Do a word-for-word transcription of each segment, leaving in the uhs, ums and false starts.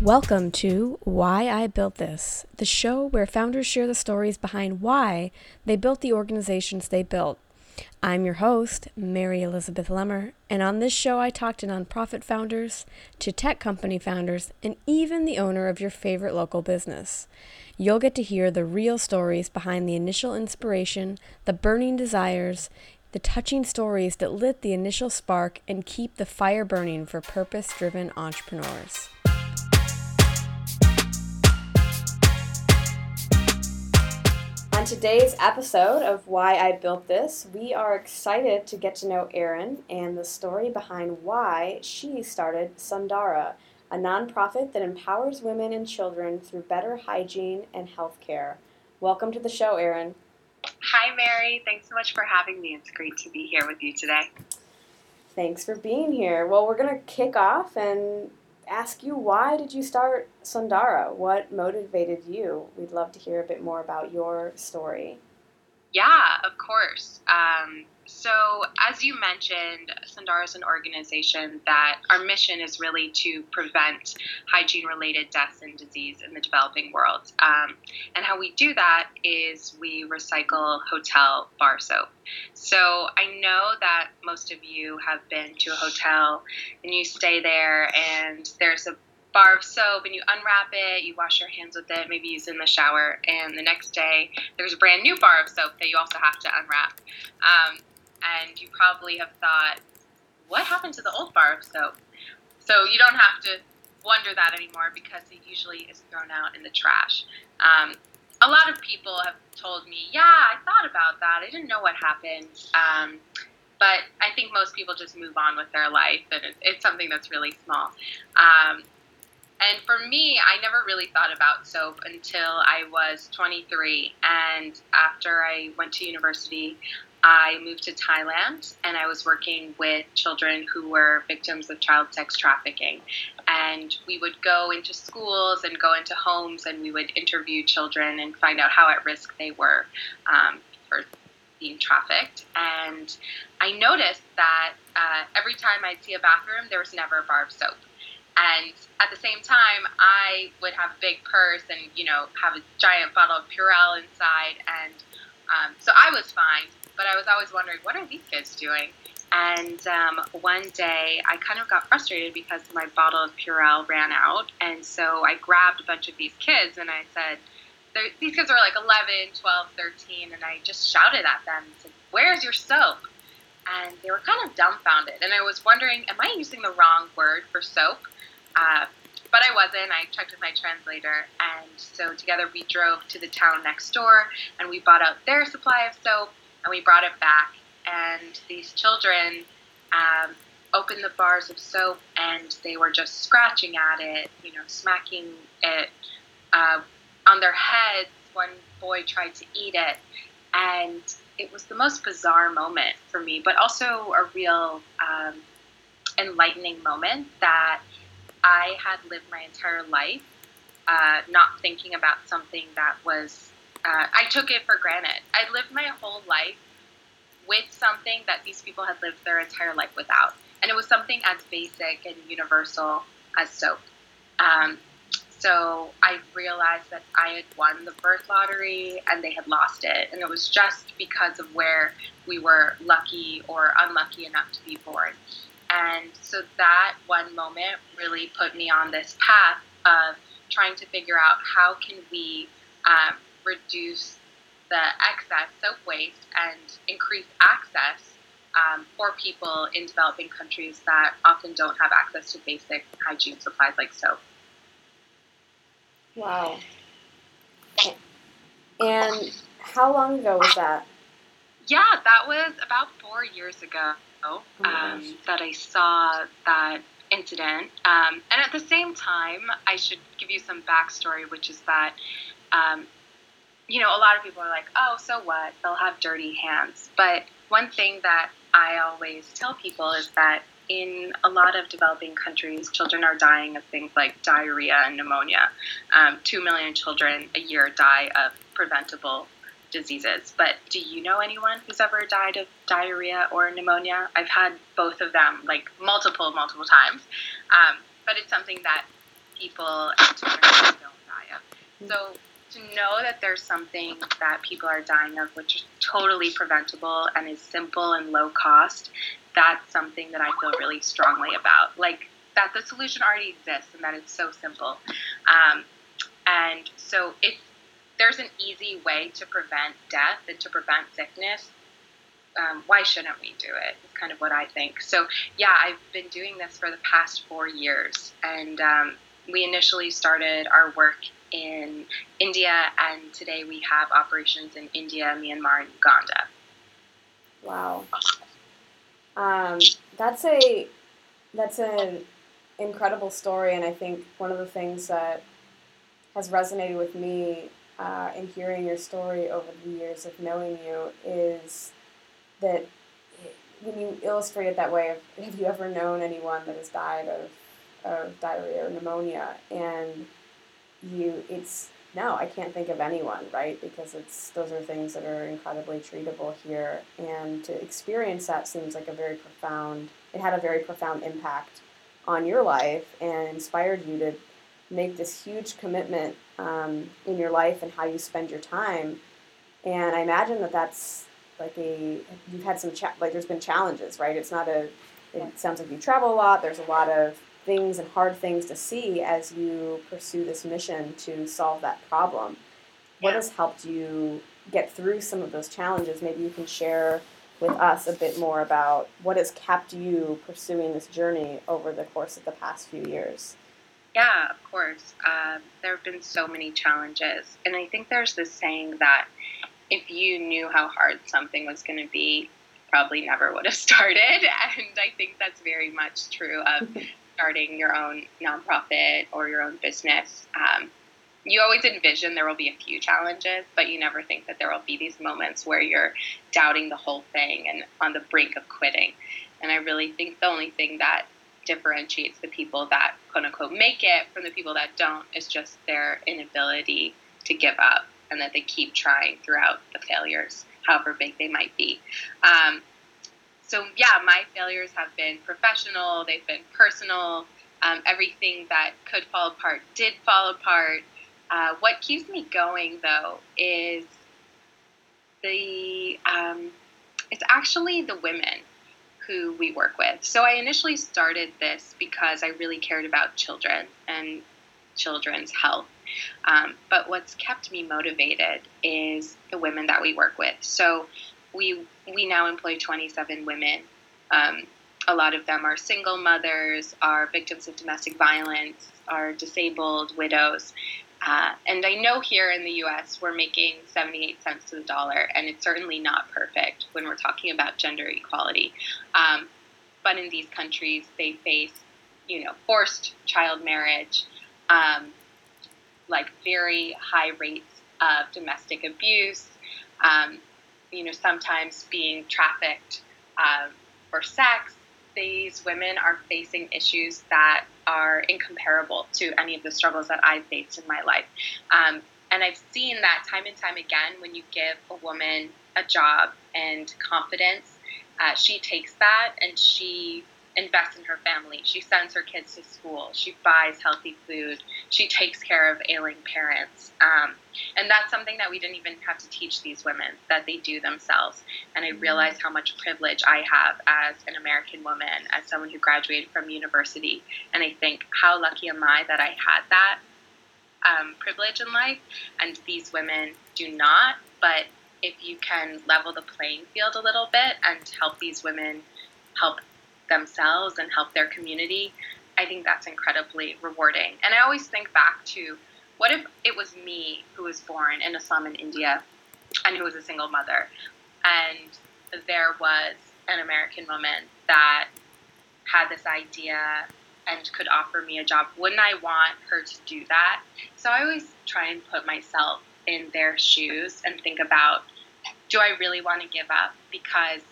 Welcome to Why I Built This, the show where founders share the stories behind why they built the organizations they built. I'm your host, Mary Elizabeth Lemmer, and on this show I talk to nonprofit founders, to tech company founders, and even the owner of your favorite local business. You'll get to hear the real stories behind the initial inspiration, the burning desires, the touching stories that lit the initial spark and keep the fire burning for purpose-driven entrepreneurs. On today's episode of Why I Built This, we are excited to get to know Erin and the story behind why she started Sundara, a nonprofit that empowers women and children through better hygiene and healthcare. Welcome to the show, Erin. Hi, Mary. Thanks so much for having me. It's great to be here with you today. Thanks for being here. Well, we're going to kick off and ask you, why did you start Sundara? What motivated you? We'd love to hear a bit more about your story. Yeah, of course. Um, so as you mentioned, Sundara is an organization that our mission is really to prevent hygiene-related deaths and disease in the developing world. Um, and how we do that is we recycle hotel bar soap. So I know that most of you have been to a hotel and you stay there and there's a bar of soap and you unwrap it, you wash your hands with it, maybe use it in the shower, and the next day there's a brand new bar of soap that you also have to unwrap. Um, and you probably have thought, what happened to the old bar of soap? So you don't have to wonder that anymore because it usually is thrown out in the trash. Um, a lot of people have told me, yeah, I thought about that. I didn't know what happened. Um, but I think most people just move on with their life, and it's, it's something that's really small. Um, And for me, I never really thought about soap until I was twenty-three. And after I went to university, I moved to Thailand, and I was working with children who were victims of child sex trafficking. And we would go into schools and go into homes, and we would interview children and find out how at risk they were um, for being trafficked. And I noticed that uh, every time I'd see a bathroom, there was never a bar of soap. And at the same time, I would have a big purse and, you know, have a giant bottle of Purell inside. And um, so I was fine, but I was always wondering, what are these kids doing? And um, one day I kind of got frustrated because my bottle of Purell ran out. And so I grabbed a bunch of these kids and I said, these kids were like eleven, twelve, thirteen. And I just shouted at them and said, where's your soap? And they were kind of dumbfounded. And I was wondering, am I using the wrong word for soap? Uh, but I wasn't. I checked with my translator, and so together we drove to the town next door, and we bought out their supply of soap, and we brought it back, and these children um, opened the bars of soap, and they were just scratching at it, you know, smacking it uh, on their heads. One boy tried to eat it, and it was the most bizarre moment for me, but also a real um, enlightening moment that I had lived my entire life uh, not thinking about something that was, uh, I took it for granted. I lived my whole life with something that these people had lived their entire life without. And it was something as basic and universal as soap. Um, so I realized that I had won the birth lottery and they had lost it. And it was just because of where we were lucky or unlucky enough to be born. And so that one moment really put me on this path of trying to figure out how can we um, reduce the excess soap waste and increase access um, for people in developing countries that often don't have access to basic hygiene supplies like soap. Wow. And how long ago was that? Yeah, that was about four years ago. Um, oh that I saw that incident. Um, and at the same time, I should give you some backstory, which is that, um, you know, a lot of people are like, oh, so what? They'll have dirty hands. But one thing that I always tell people is that in a lot of developing countries, children are dying of things like diarrhea and pneumonia. Um, Two million children a year die of preventable diseases. But do you know anyone who's ever died of diarrhea or pneumonia? I've had both of them, like multiple, multiple times. Um, but it's something that people and to learn that they don't die of. So to know that there's something that people are dying of, which is totally preventable and is simple and low cost, that's something that I feel really strongly about. Like, that the solution already exists and that it's so simple. Um, and so if there's an easy way to prevent death and to prevent sickness, um, why shouldn't we do it? It's kind of what I think. So, yeah, I've been doing this for the past four years. And um, we initially started our work in India, and today we have operations in India, Myanmar, and Uganda. Wow. Um, that's a that's an incredible story, and I think one of the things that has resonated with me uh, in hearing your story over the years of knowing you is that when you illustrate it that way, of, have you ever known anyone that has died of of diarrhea or pneumonia? And you, it's, no, I can't think of anyone, right? Because it's, those are things that are incredibly treatable here. And to experience that seems like a very profound, it had a very profound impact on your life and inspired you to make this huge commitment um, in your life and how you spend your time. And I imagine that that's like a, you've had some, cha- like there's been challenges, right? It's not a, it sounds like you travel a lot. There's a lot of things and hard things to see as you pursue this mission to solve that problem. Yeah. What has helped you get through some of those challenges? Maybe you can share with us a bit more about what has kept you pursuing this journey over the course of the past few years. Yeah, of course. Uh, there have been so many challenges. And I think there's this saying that if you knew how hard something was going to be, probably never would have started. And I think that's very much true of starting your own nonprofit or your own business. Um, you always envision there will be a few challenges, but you never think that there will be these moments where you're doubting the whole thing and on the brink of quitting. And I really think the only thing that differentiates the people that, quote unquote, make it from the people that don't is just their inability to give up and that they keep trying throughout the failures, however big they might be. Um, So, yeah, my failures have been professional, they've been personal, um, everything that could fall apart did fall apart. Uh, what keeps me going, though, is the um, it's actually the women who we work with. So I initially started this because I really cared about children and children's health. Um, but what's kept me motivated is the women that we work with. So We we now employ twenty-seven women. Um, a lot of them are single mothers, are victims of domestic violence, are disabled, widows. Uh, and I know here in the U S we're making seventy-eight cents to the dollar, and it's certainly not perfect when we're talking about gender equality. Um, but in these countries, they face, you know, forced child marriage, um, like very high rates of domestic abuse, um, you know, sometimes being trafficked um, for sex. These women are facing issues that are incomparable to any of the struggles that I've faced in my life. Um, and I've seen that time and time again, when you give a woman a job and confidence, uh, she takes that and she invests in her family. She sends her kids to school. She buys healthy food. She takes care of ailing parents. Um, and that's something that we didn't even have to teach these women, that they do themselves. And I realized how much privilege I have as an American woman, as someone who graduated from university. And I think, how lucky am I that I had that um, privilege in life? And these women do not. But if you can level the playing field a little bit and help these women help themselves and help their community, I think that's incredibly rewarding. And I always think back to, what if it was me who was born in a slum in India and who was a single mother, and there was an American woman that had this idea and could offer me a job? Wouldn't I want her to do that? So I always try and put myself in their shoes and think about, do I really want to give up? Because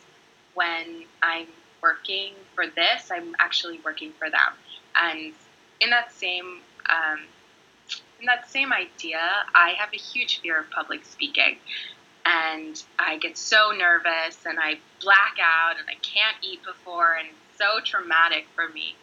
when I'm working for this, I'm actually working for them. And in that same um, in that same idea, I have a huge fear of public speaking, and I get so nervous and I black out and I can't eat before and so traumatic for me.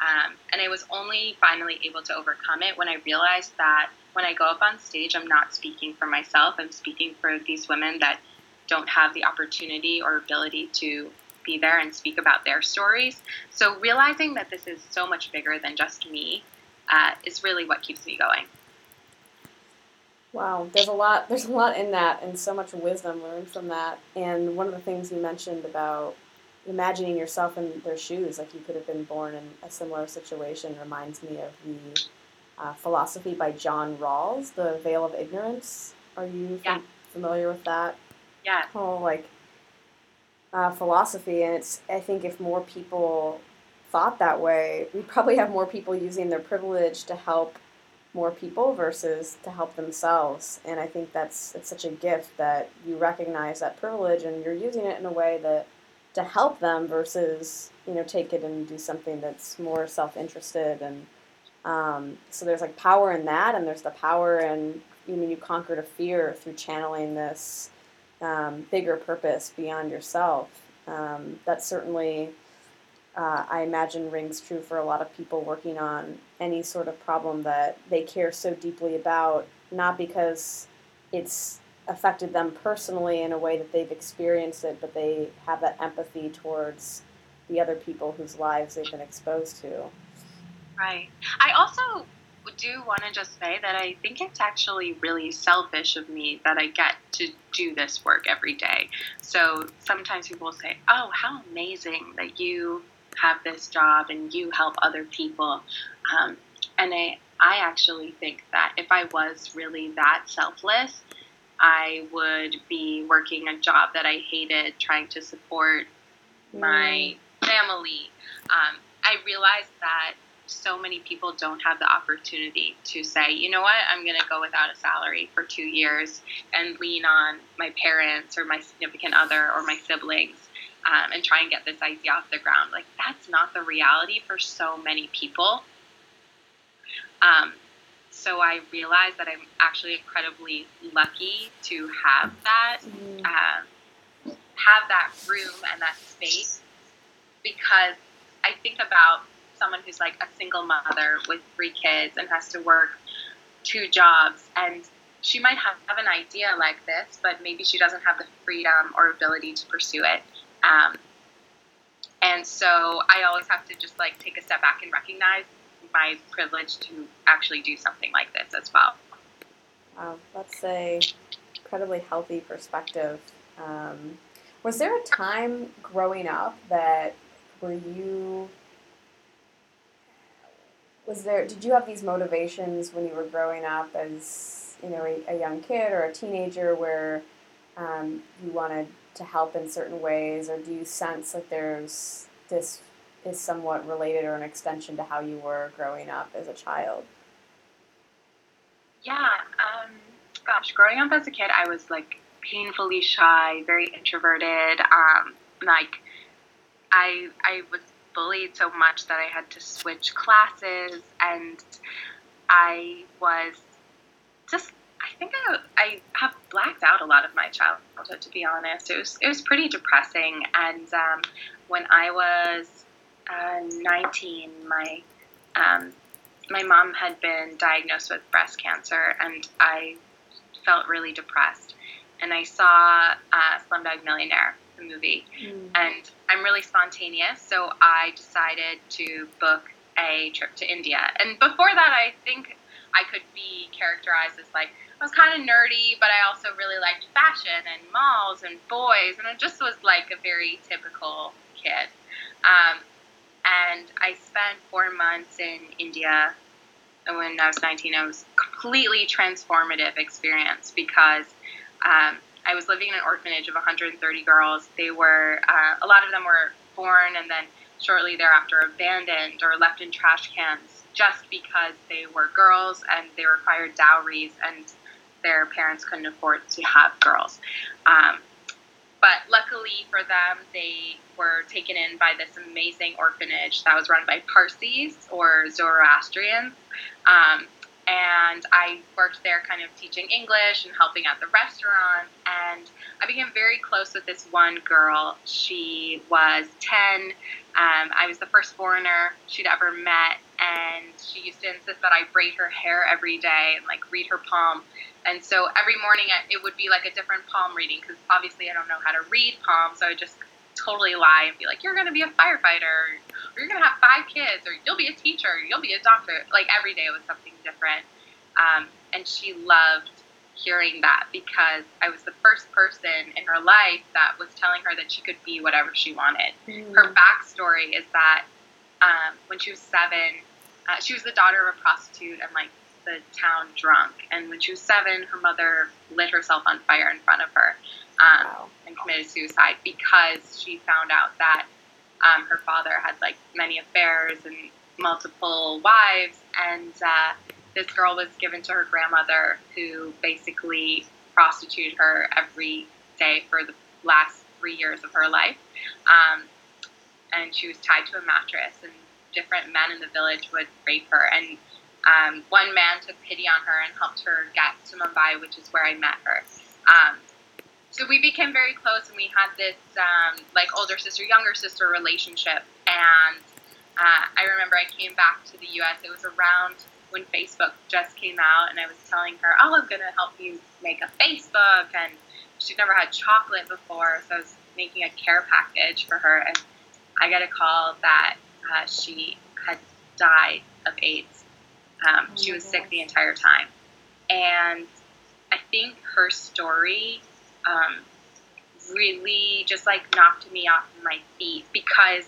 Um, and I was only finally able to overcome it when I realized that when I go up on stage, I'm not speaking for myself. I'm speaking for these women that don't have the opportunity or ability to be there and speak about their stories. So realizing that this is so much bigger than just me uh, is really what keeps me going. Wow, there's a lot. There's a lot in that, and so much wisdom learned from that. And one of the things you mentioned about imagining yourself in their shoes, like you could have been born in a similar situation, reminds me of the uh, philosophy by John Rawls, The Veil of Ignorance. Are you yeah. fam- familiar with that? Yeah. Whole like uh, philosophy, and it's. I think if more people thought that way, we'd probably have more people using their privilege to help more people versus to help themselves. And I think that's it's such a gift that you recognize that privilege and you're using it in a way that to help them versus, you know, take it and do something that's more self-interested. And um, so there's like power in that, and there's the power in, you know, you conquered a fear through channeling this um, bigger purpose beyond yourself. Um, that's certainly... Uh, I imagine rings true for a lot of people working on any sort of problem that they care so deeply about, not because it's affected them personally in a way that they've experienced it, but they have that empathy towards the other people whose lives they've been exposed to. Right. I also do want to just say that I think it's actually really selfish of me that I get to do this work every day. So sometimes people say, oh, how amazing that you have this job and you help other people. Um, and I, I actually think that if I was really that selfless, I would be working a job that I hated, trying to support mm. my family. Um, I realized that so many people don't have the opportunity to say, you know what, I'm going to go without a salary for two years and lean on my parents or my significant other or my siblings. Um, and try and get this idea off the ground. Like, that's not the reality for so many people. Um, so I realized that I'm actually incredibly lucky to have that, um, have that room and that space, because I think about someone who's like a single mother with three kids and has to work two jobs, and she might have, have an idea like this, but maybe she doesn't have the freedom or ability to pursue it. Um, and so I always have to just like take a step back and recognize my privilege to actually do something like this as well. Wow, that's a incredibly healthy perspective. Um, was there a time growing up that were you, was there, did you have these motivations when you were growing up as, you know, a, a young kid or a teenager where um, you wanted to help in certain ways, or do you sense that there's this is somewhat related or an extension to how you were growing up as a child? Yeah, um, gosh, growing up as a kid, I was like painfully shy, very introverted. Um, like I I was bullied so much that I had to switch classes, and I was just. I think I, I have blacked out a lot of my childhood, to be honest. It was it was pretty depressing. And um, when I was uh, nineteen, my um, my mom had been diagnosed with breast cancer, and I felt really depressed. And I saw uh, Slumdog Millionaire, the movie, mm. and I'm really spontaneous, so I decided to book a trip to India. And before that, I think I could be characterized as like, I was kind of nerdy, but I also really liked fashion and malls and boys, and I just was like a very typical kid. Um, and I spent four months in India, and when I was nineteen, it was a completely transformative experience because um, I was living in an orphanage of one hundred thirty girls. They were, uh, a lot of them were born and then shortly thereafter abandoned or left in trash cans just because they were girls and they required dowries and their parents couldn't afford to have girls. Um, but luckily for them, they were taken in by this amazing orphanage that was run by Parsis or Zoroastrians. Um, And I worked there kind of teaching English and helping out the restaurant. And I became very close with this one girl. She was ten. Um, I was the first foreigner she'd ever met. And she used to insist that I braid her hair every day and, like, read her palm. And so every morning it would be, like, a different palm reading because obviously I don't know how to read palm. So I would just totally lie and be like, you're going to be a firefighter, or you're going to have five kids, or you'll be a teacher, or you'll be a doctor. Like, every day was something different. Um, and she loved hearing that because I was the first person in her life that was telling her that she could be whatever she wanted. Mm. Her backstory is that um, when she was seven, uh, she was the daughter of a prostitute and, like, the town drunk. And when she was seven, her mother lit herself on fire in front of her. Um, wow. And committed suicide because she found out that um, her father had, like, many affairs and multiple wives, and uh, this girl was given to her grandmother, who basically prostituted her every day for the last three years of her life, um, and she was tied to a mattress, and different men in the village would rape her, and um, one man took pity on her and helped her get to Mumbai, which is where I met her. Um, So we became very close, and we had this, um, like, older sister, younger sister relationship. And uh, I remember I came back to the U S. It was around when Facebook just came out, and I was telling her, oh, I'm going to help you make a Facebook. And she'd never had chocolate before, so I was making a care package for her. And I got a call that uh, she had died of AIDS. Um, oh, she was sick the entire time. And I think her story Um, really just, like, knocked me off my feet because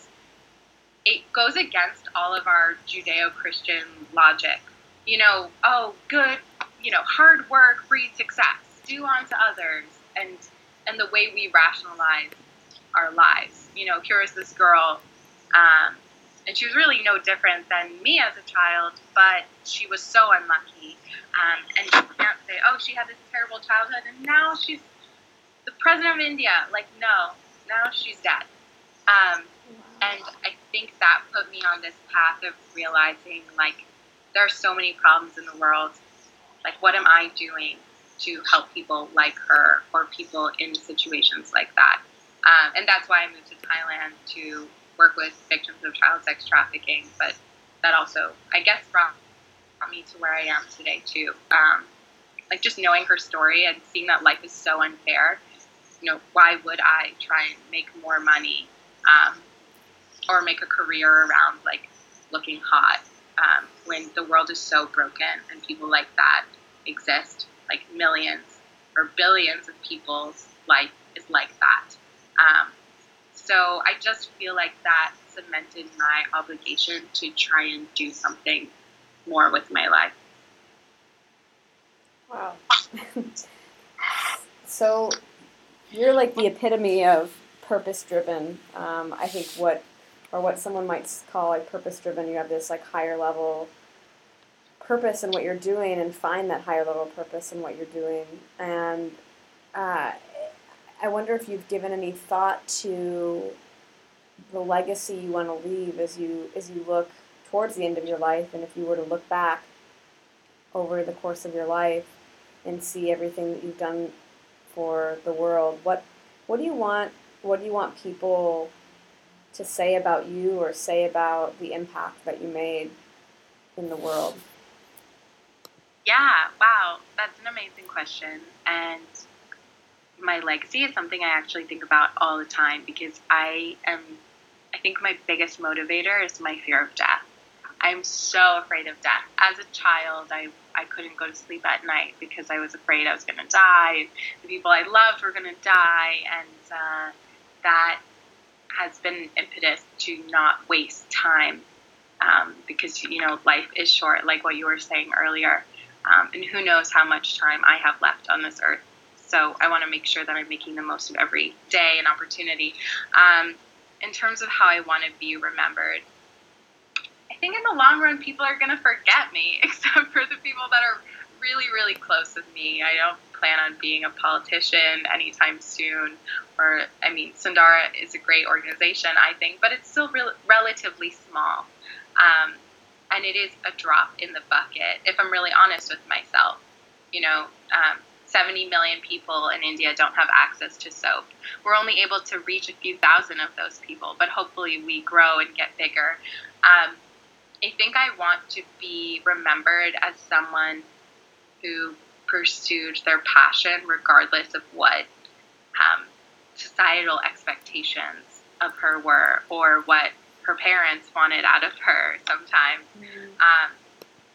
it goes against all of our Judeo-Christian logic. You know, oh, good, you know, hard work breeds success. Do unto others, and and the way we rationalize our lives. You know, here is this girl, um, and she was really no different than me as a child, but she was so unlucky, um, and you can't say, oh, she had this terrible childhood, and now she's the president of India. Like, no, now she's dead. Um, and I think that put me on this path of realizing, like, there are so many problems in the world. Like, what am I doing to help people like her or people in situations like that? Um, and that's why I moved to Thailand to work with victims of child sex trafficking. But that also, I guess, brought me to where I am today, too. Um, like, just knowing her story and seeing that life is so unfair. You know, why would I try and make more money um, or make a career around, like, looking hot um, when the world is so broken and people like that exist? Like, millions or billions of people's life is like that. Um, so I just feel like that cemented my obligation to try and do something more with my life. Wow. So you're like the epitome of purpose-driven. Um, I think what, or what someone might call, like, purpose-driven. You have this, like, higher level purpose in what you're doing, and find that higher level purpose in what you're doing. And uh, I wonder if you've given any thought to the legacy you want to leave as you as you look towards the end of your life, and if you were to look back over the course of your life and see everything that you've done for the world. What what do you want what do you want people to say about you or say about the impact that you made in the world? Yeah, wow, that's an amazing question. And my legacy is something I actually think about all the time because I am I think my biggest motivator is my fear of death. I'm so afraid of death. As a child, I, I couldn't go to sleep at night because I was afraid I was going to die. The people I loved were going to die. And uh, that has been an impetus to not waste time um, because, you know, life is short, like what you were saying earlier. Um, and who knows how much time I have left on this earth. So I want to make sure that I'm making the most of every day and opportunity. Um, in terms of how I want to be remembered, I think in the long run, people are going to forget me, except for the people that are really, really close with me. I don't plan on being a politician anytime soon. Or, I mean, Sundara is a great organization, I think, but it's still re- relatively small. Um, and it is a drop in the bucket, if I'm really honest with myself. You know, um, seventy million people in India don't have access to soap. We're only able to reach a few thousand of those people, but hopefully we grow and get bigger. Um, I think I want to be remembered as someone who pursued their passion regardless of what um, societal expectations of her were, or what her parents wanted out of her sometimes. Mm-hmm. Um,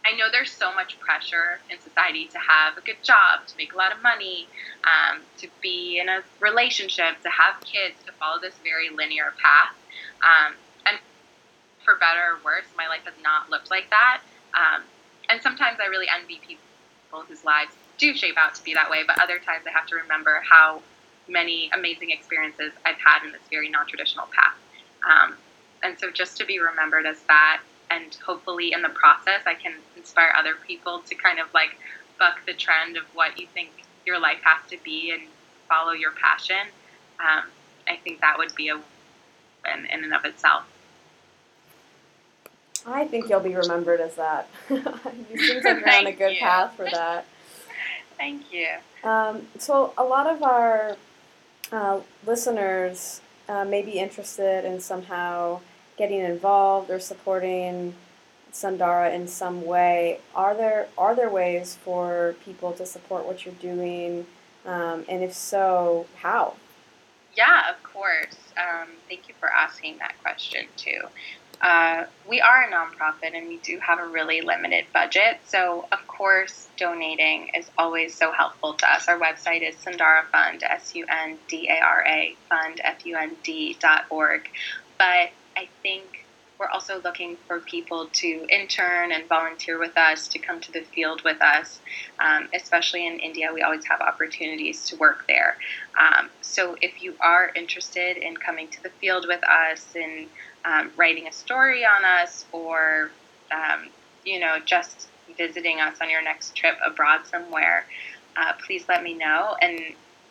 I know there's so much pressure in society to have a good job, to make a lot of money, um, to be in a relationship, to have kids, to follow this very linear path. Um, and for better or worse, my life has not looked like that. Um, and sometimes I really envy people whose lives do shape out to be that way, but other times I have to remember how many amazing experiences I've had in this very non-traditional path. Um, and so just to be remembered as that, and hopefully in the process, I can inspire other people to kind of like buck the trend of what you think your life has to be and follow your passion. Um, I think that would be a win in and of itself. I think you'll be remembered as that. You seem like you're on a good you. path for that. Thank you. Um, so a lot of our uh, listeners uh, may be interested in somehow getting involved or supporting Sundara in some way. Are there are there ways for people to support what you're doing? Um, and if so, how? Yeah, of course. Um, thank you for asking that question, too. Uh, we are a nonprofit, and we do have a really limited budget. So, of course, donating is always so helpful to us. Our website is Sundara Fund, S U N D A R A, Fund, F U N D, dot org. But I think we're also looking for people to intern and volunteer with us, to come to the field with us. Um, especially in India, we always have opportunities to work there. Um, so if you are interested in coming to the field with us and um, writing a story on us, or, um, you know, just visiting us on your next trip abroad somewhere, uh, please let me know. And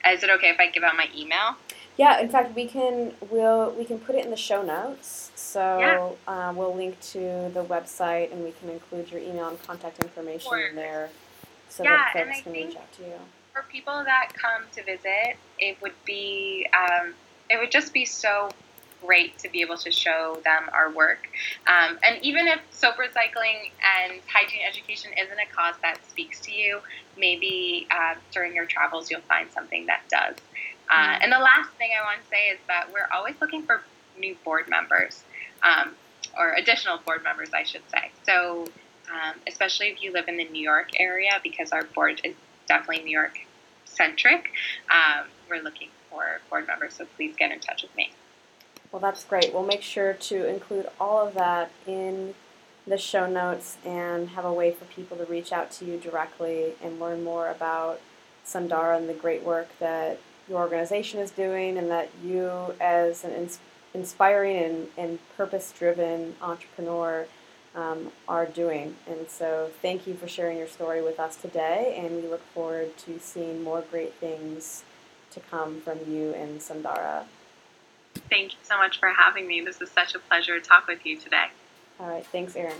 is it okay if I give out my email? Yeah, in fact, we can we'll we can put it in the show notes, so yeah. uh, we'll link to the website, and we can include your email and contact information in there, so yeah, that folks can reach out to you. For people that come to visit, it would be um, it would just be so great to be able to show them our work, um, and even if soap recycling and hygiene education isn't a cause that speaks to you, maybe uh, during your travels you'll find something that does. Uh, and the last thing I want to say is that we're always looking for new board members, um, or additional board members, I should say. So um, especially if you live in the New York area, because our board is definitely New York-centric, um, we're looking for board members, so please get in touch with me. Well, that's great. We'll make sure to include all of that in the show notes and have a way for people to reach out to you directly and learn more about Sundara and the great work that your organization is doing, and that you, as an ins- inspiring and, and purpose-driven entrepreneur, um, are doing. And so thank you for sharing your story with us today, and we look forward to seeing more great things to come from you and Sundara. Thank you so much for having me. This is such a pleasure to talk with you today. All right. Thanks, Erin.